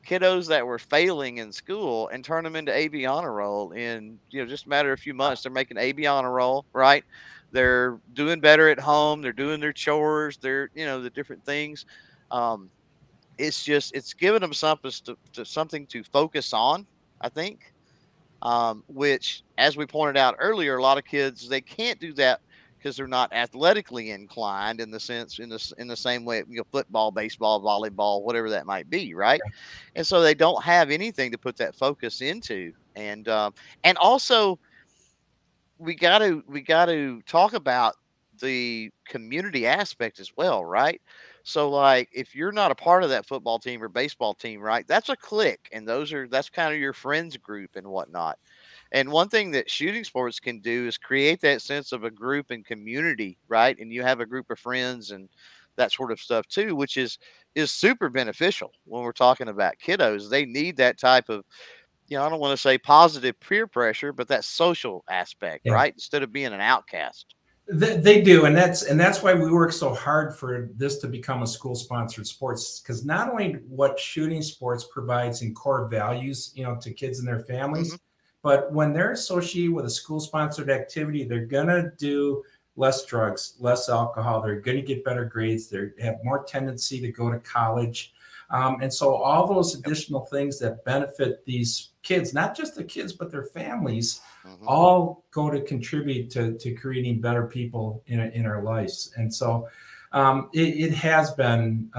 kiddos that were failing in school and turn them into AB honor roll in, you know, just a matter of a few months. They're making AB honor roll, right? They're doing better at home. They're doing their chores. They're, you know, the different things. It's just, it's giving them something to focus on, I think, which, as we pointed out earlier, a lot of kids, they can't do that because they're not athletically inclined in the same way, you know, football, baseball, volleyball, whatever that might be, right? Yeah. And so they don't have anything to put that focus into. And also we got to talk about the community aspect as well, right? So like if you're not a part of that football team or baseball team, right, that's a clique, and that's kind of your friends group and whatnot. And one thing that shooting sports can do is create that sense of a group and community, right? And you have a group of friends and that sort of stuff too, which is super beneficial when we're talking about kiddos. They need that type of, you know, I don't want to say positive peer pressure, but that social aspect, yeah, right? Instead of being an outcast. They do. And that's why we work so hard for this to become a school sponsored sports, because not only what shooting sports provides in core values, you know, to kids and their families, mm-hmm, but when they're associated with a school-sponsored activity, they're going to do less drugs, less alcohol. They're going to get better grades. They have more tendency to go to college. And so all those additional things that benefit these kids, not just the kids, but their families, mm-hmm, all go to contribute to creating better people in our lives. And so it has been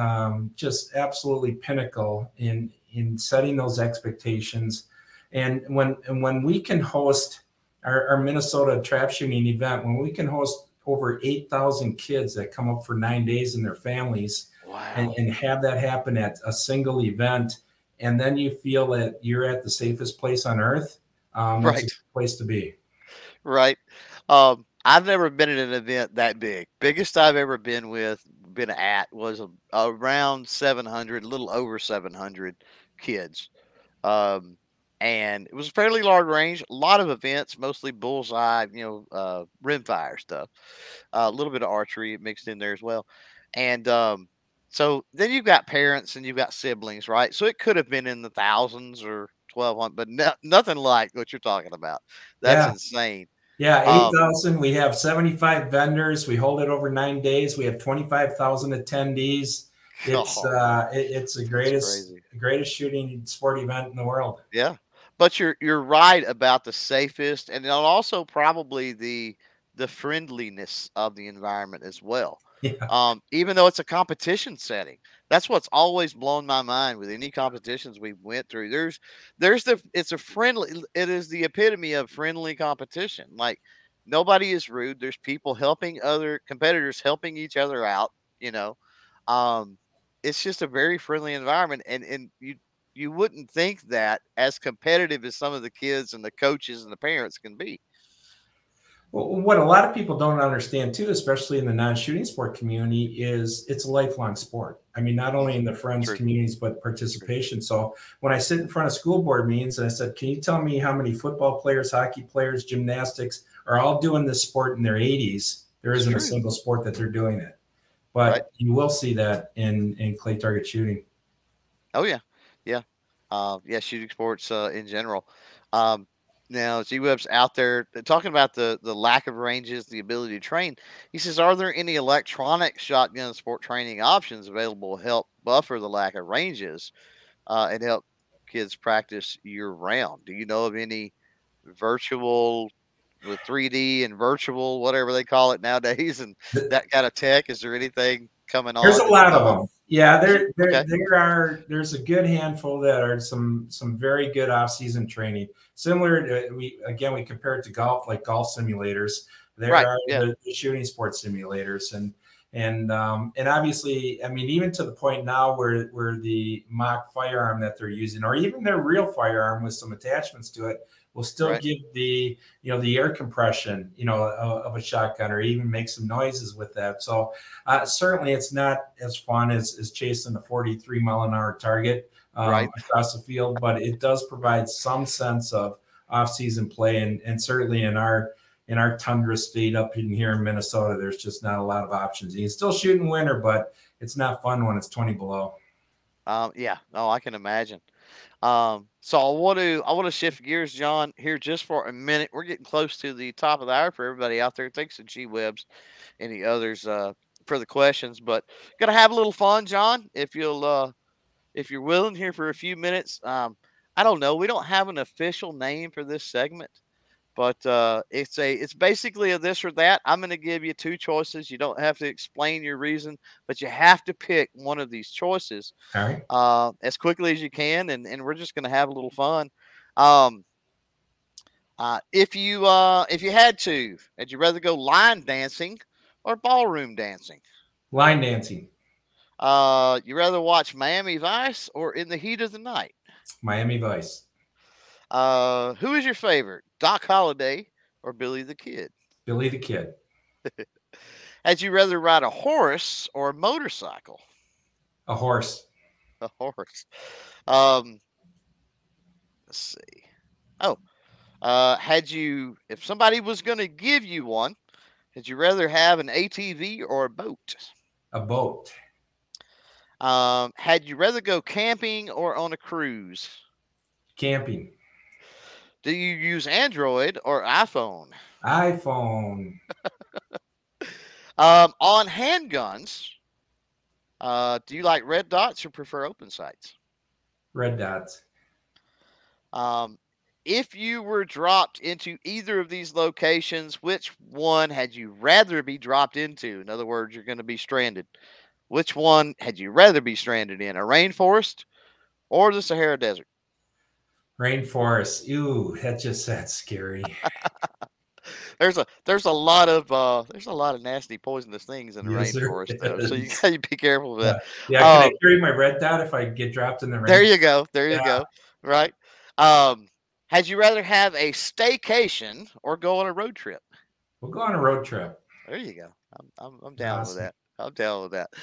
just absolutely pinnacle in setting those expectations. And when we can host our Minnesota trap shooting event, when we can host over 8,000 kids that come up for 9 days and their families. Wow. And have that happen at a single event. And then you feel that you're at the safest place on earth. Right. It's a place to be. Right. I've never been at an event that big. Biggest I've ever been at was around 700, a little over 700 kids. And it was a fairly large range, a lot of events, mostly bullseye, rimfire stuff, a little bit of archery mixed in there as well. And so then you've got parents and you've got siblings, right? So it could have been in the thousands or 1,200, but nothing like what you're talking about. That's insane. Yeah, 8,000. We have 75 vendors. We hold it over 9 days. We have 25,000 attendees. It's the greatest shooting sport event in the world. Yeah, but you're right about the safest, and also probably the friendliness of the environment as well. Yeah. Even though it's a competition setting, that's what's always blown my mind with any competitions we went through. It is the epitome of friendly competition. Like, nobody is rude. There's people helping other competitors, helping each other out, it's just a very friendly environment. And you wouldn't think that, as competitive as some of the kids and the coaches and the parents can be. Well, what a lot of people don't understand too, especially in the non-shooting sport community, is it's a lifelong sport. I mean, not only in the friends communities, but participation. So when I sit in front of school board meetings and I said, can you tell me how many football players, hockey players, gymnastics are all doing this sport in their 80s? There isn't a single sport that they're doing it. But you will see that in clay target shooting. Oh, yeah. Yeah. Shooting sports in general. Now, G-Web's out there talking about the lack of ranges, the ability to train. He says, are there any electronic shotgun sport training options available to help buffer the lack of ranges and help kids practice year-round? Do you know of any virtual, with 3D and virtual, whatever they call it nowadays, and that kind of tech? Is there anything coming on? There's a lot of them. Yeah, there's a good handful that are some very good off-season training. Similar to, we compare it to golf, like golf simulators. There are the shooting sports simulators, and obviously, I mean, even to the point now where the mock firearm that they're using, or even their real firearm with some attachments to it, will still give the air compression, of a shotgun, or even make some noises with that. So certainly it's not as fun as chasing a 43 mile an hour target across the field, but it does provide some sense of off-season play. And certainly in our tundra state up in here in Minnesota, there's just not a lot of options. You can still shoot in winter, but it's not fun when it's 20 below. I can imagine. So I want to shift gears, John, here just for a minute. We're getting close to the top of the hour for everybody out there. Thanks to G-Webs and the others for the questions, but gonna have a little fun, John, if you're willing here for a few minutes. I don't know. We don't have an official name for this segment, but it's basically a this or that. I'm gonna give you two choices. You don't have to explain your reason, but you have to pick one of these choices as quickly as you can, and we're just gonna have a little fun. If you had to, would you rather go line dancing or ballroom dancing? Line dancing. You rather watch Miami Vice or In the Heat of the Night? Miami Vice. Who is your favorite, Doc Holliday or Billy the Kid? Billy the Kid. Had you rather ride a horse or a motorcycle? A horse. A horse. Let's see. If somebody was going to give you one, had you rather have an ATV or a boat? A boat. Had you rather go camping or on a cruise? Camping. Do you use Android or iPhone? iPhone. On handguns, do you like red dots or prefer open sights? Red dots. If you were dropped into either of these locations, which one had you rather be dropped into? In other words, you're going to be stranded. Which one had you rather be stranded in, a rainforest or the Sahara Desert? Rainforest. Ooh, that's scary. there's a lot of nasty poisonous things in the rainforest, though. So you gotta be careful with that. Yeah, can I carry my red dot if I get dropped in the rain? There you go. There you go. Right. Had you rather have a staycation or go on a road trip? We'll go on a road trip. There you go. I'm down with that.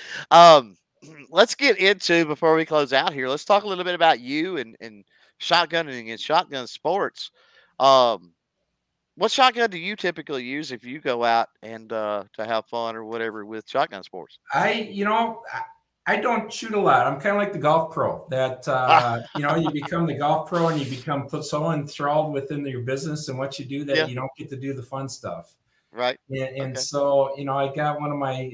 Let's get into, before we close out here, let's talk a little bit about you and shotgunning and shotgun sports. What shotgun do you typically use if you go out and to have fun or whatever with shotgun sports? I don't shoot a lot. I'm kind of like the golf pro that, you become the golf pro and you become so enthralled within your business and what you do that you don't get to do the fun stuff. Right. And so, I got one of my,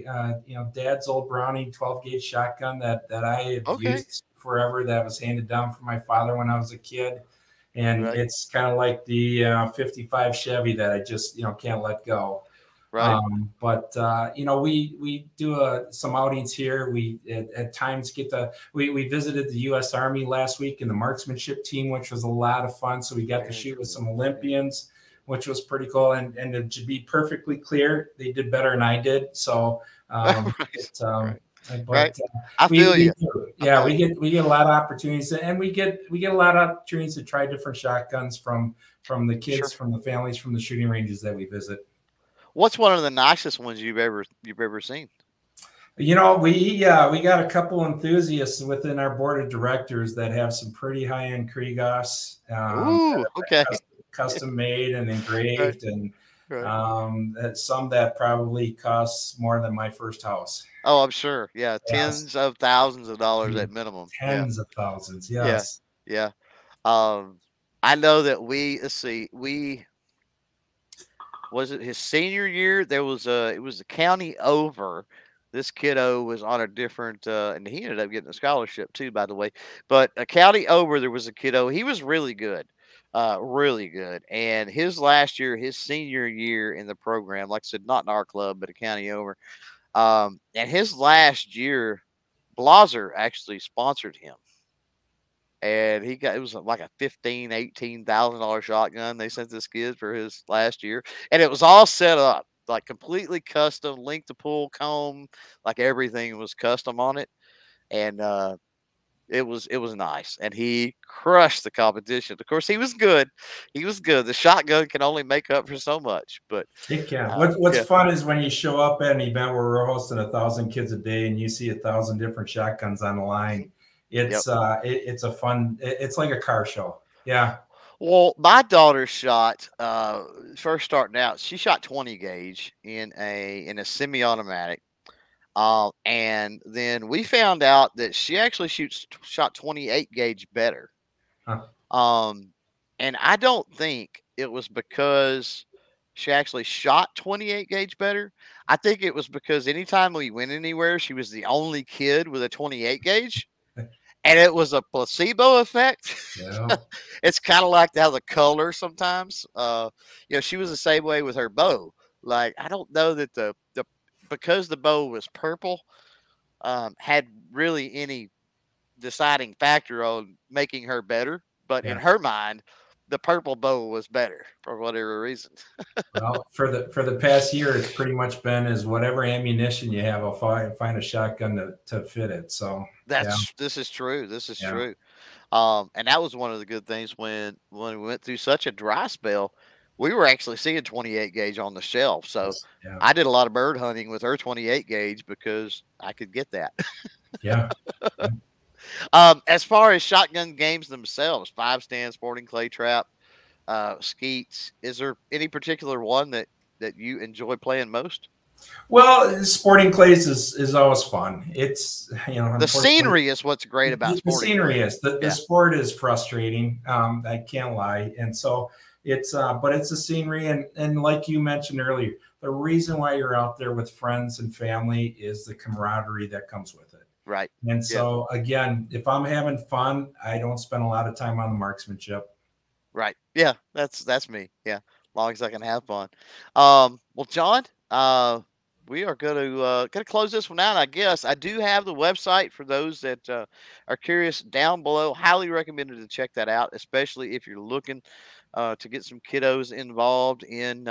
dad's old Browning 12 gauge shotgun that I have used forever, that was handed down from my father when I was a kid. And it's kind of like the 55 Chevy that I just, can't let go. Right. We do some outings here. We at times we visited the U.S. Army last week and the marksmanship team, which was a lot of fun. So we got to shoot with some Olympians, which was pretty cool. And to be perfectly clear, they did better than I did. So, I feel you. We get a lot of opportunities, and we get a lot of opportunities to try different shotguns from the kids, from the families, from the shooting ranges that we visit. What's one of the nicest ones you've ever seen? We got a couple enthusiasts within our board of directors that have some pretty high end Kriegos, custom made and engraved, some that probably costs more than my first house. Oh, I'm sure. Yeah, tens of thousands of dollars at minimum. Tens of thousands. Yes. Yeah. I know that we was it his senior year? It was the county over. This kiddo was on a different, and he ended up getting a scholarship too, by the way, but a county over, there was a kiddo. He was really good. And his senior year in the program, like I said, not in our club, but a county over. And his last year, Blazer actually sponsored him. And it was like a $15,000, $18,000 shotgun they sent this kid for his last year. And it was all set up, like completely custom, link to pull, comb, like everything was custom on it. And it was nice. And he crushed the competition. Of course, he was good. The shotgun can only make up for so much. But it can. What's fun is when you show up at an event where we're hosting 1,000 kids a day and you see 1,000 different shotguns on the line. It's it's a fun. It's like a car show. Yeah. Well, my daughter shot first starting out. She shot 20 gauge in a semi-automatic, and then we found out that she actually shot 28 gauge better. Huh. And I don't think it was because she actually shot 28 gauge better. I think it was because anytime we went anywhere, she was the only kid with a 28 gauge. And it was a placebo effect. Yeah. It's kind of like how the color sometimes. She was the same way with her bow. Like, I don't know that because the bow was purple, had really any deciding factor on making her better. But in her mind, the purple bow was better for whatever reason. Well, for the past year, it's pretty much been is whatever ammunition you have, I'll find a shotgun to fit it. So this is true. This is true. And that was one of the good things when we went through such a dry spell, we were actually seeing 28 gauge on the shelf. So I did a lot of bird hunting with her 28 gauge because I could get that. Yeah. As far as shotgun games themselves, five stand, sporting clay trap, skeets, is there any particular one that you enjoy playing most? Well, sporting clays is always fun. It's, the scenery is what's great about sporting. The scenery clay. The sport is frustrating. I can't lie. And so it's, but it's the scenery. And like you mentioned earlier, the reason why you're out there with friends and family is the camaraderie that comes with it. Right. And so, again, if I'm having fun, I don't spend a lot of time on the marksmanship. Right. Yeah, that's me. Yeah, as long as I can have fun. Well, John, we are going to close this one out, I guess. I do have the website for those that are curious down below. Highly recommended to check that out, especially if you're looking to get some kiddos involved in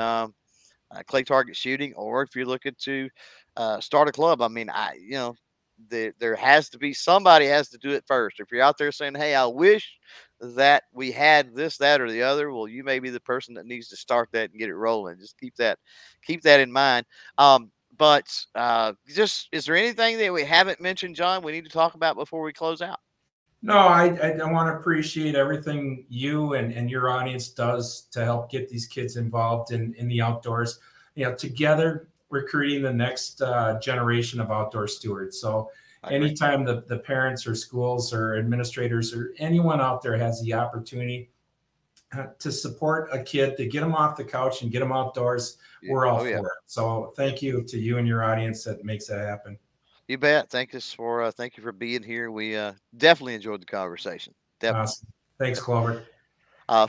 clay target shooting, or if you're looking to start a club. I mean, there has to be, somebody has to do it first. If you're out there saying, hey, I wish that we had this, that, or the other, well, you may be the person that needs to start that and get it rolling. Just keep that in mind. But is there anything that we haven't mentioned, John, we need to talk about before we close out? No, I want to appreciate everything you and your audience does to help get these kids involved in the outdoors. Together we're creating the next generation of outdoor stewards. So anytime the parents or schools or administrators or anyone out there has the opportunity to support a kid, to get them off the couch and get them outdoors, we're all for it. So thank you to you and your audience that makes that happen. You bet. Thank you for being here. We definitely enjoyed the conversation. Definitely. Awesome. Thanks, Clover.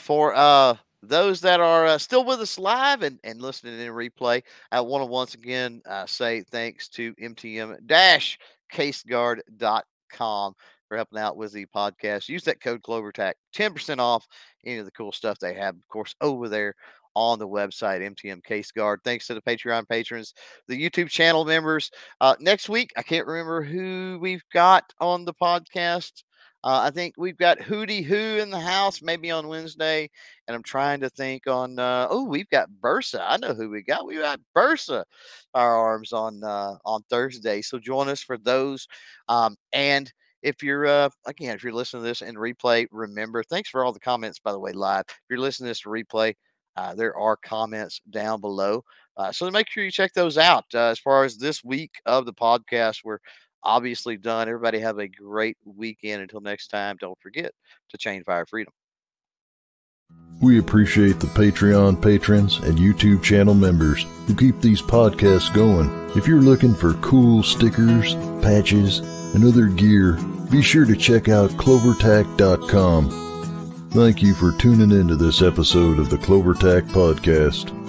For those that are still with us live and listening in replay, I want to once again say thanks to MTM-CaseGuard.com for helping out with the podcast. Use that code CloverTac, 10% off any of the cool stuff they have, of course, over there on the website, MTM Case Guard. Thanks to the Patreon patrons, the YouTube channel members. Next week, I can't remember who we've got on the podcast. I think we've got Hootie Who in the house, maybe on Wednesday. And I'm trying to think on, we've got Bersa. I know who we got. We got Bersa Firearms on Thursday. So join us for those. And if you're, again, if you're listening to this in replay, remember, thanks for all the comments, by the way, live. If you're listening to this replay, there are comments down below. So make sure you check those out. As far as this week of the podcast, we're obviously done. Everybody have a great weekend. Until next time, don't forget to chain fire freedom. We appreciate the Patreon patrons and YouTube channel members who keep these podcasts going. If you're looking for cool stickers, patches, and other gear, be sure to check out CloverTac.com. Thank you for tuning into this episode of the CloverTac Podcast.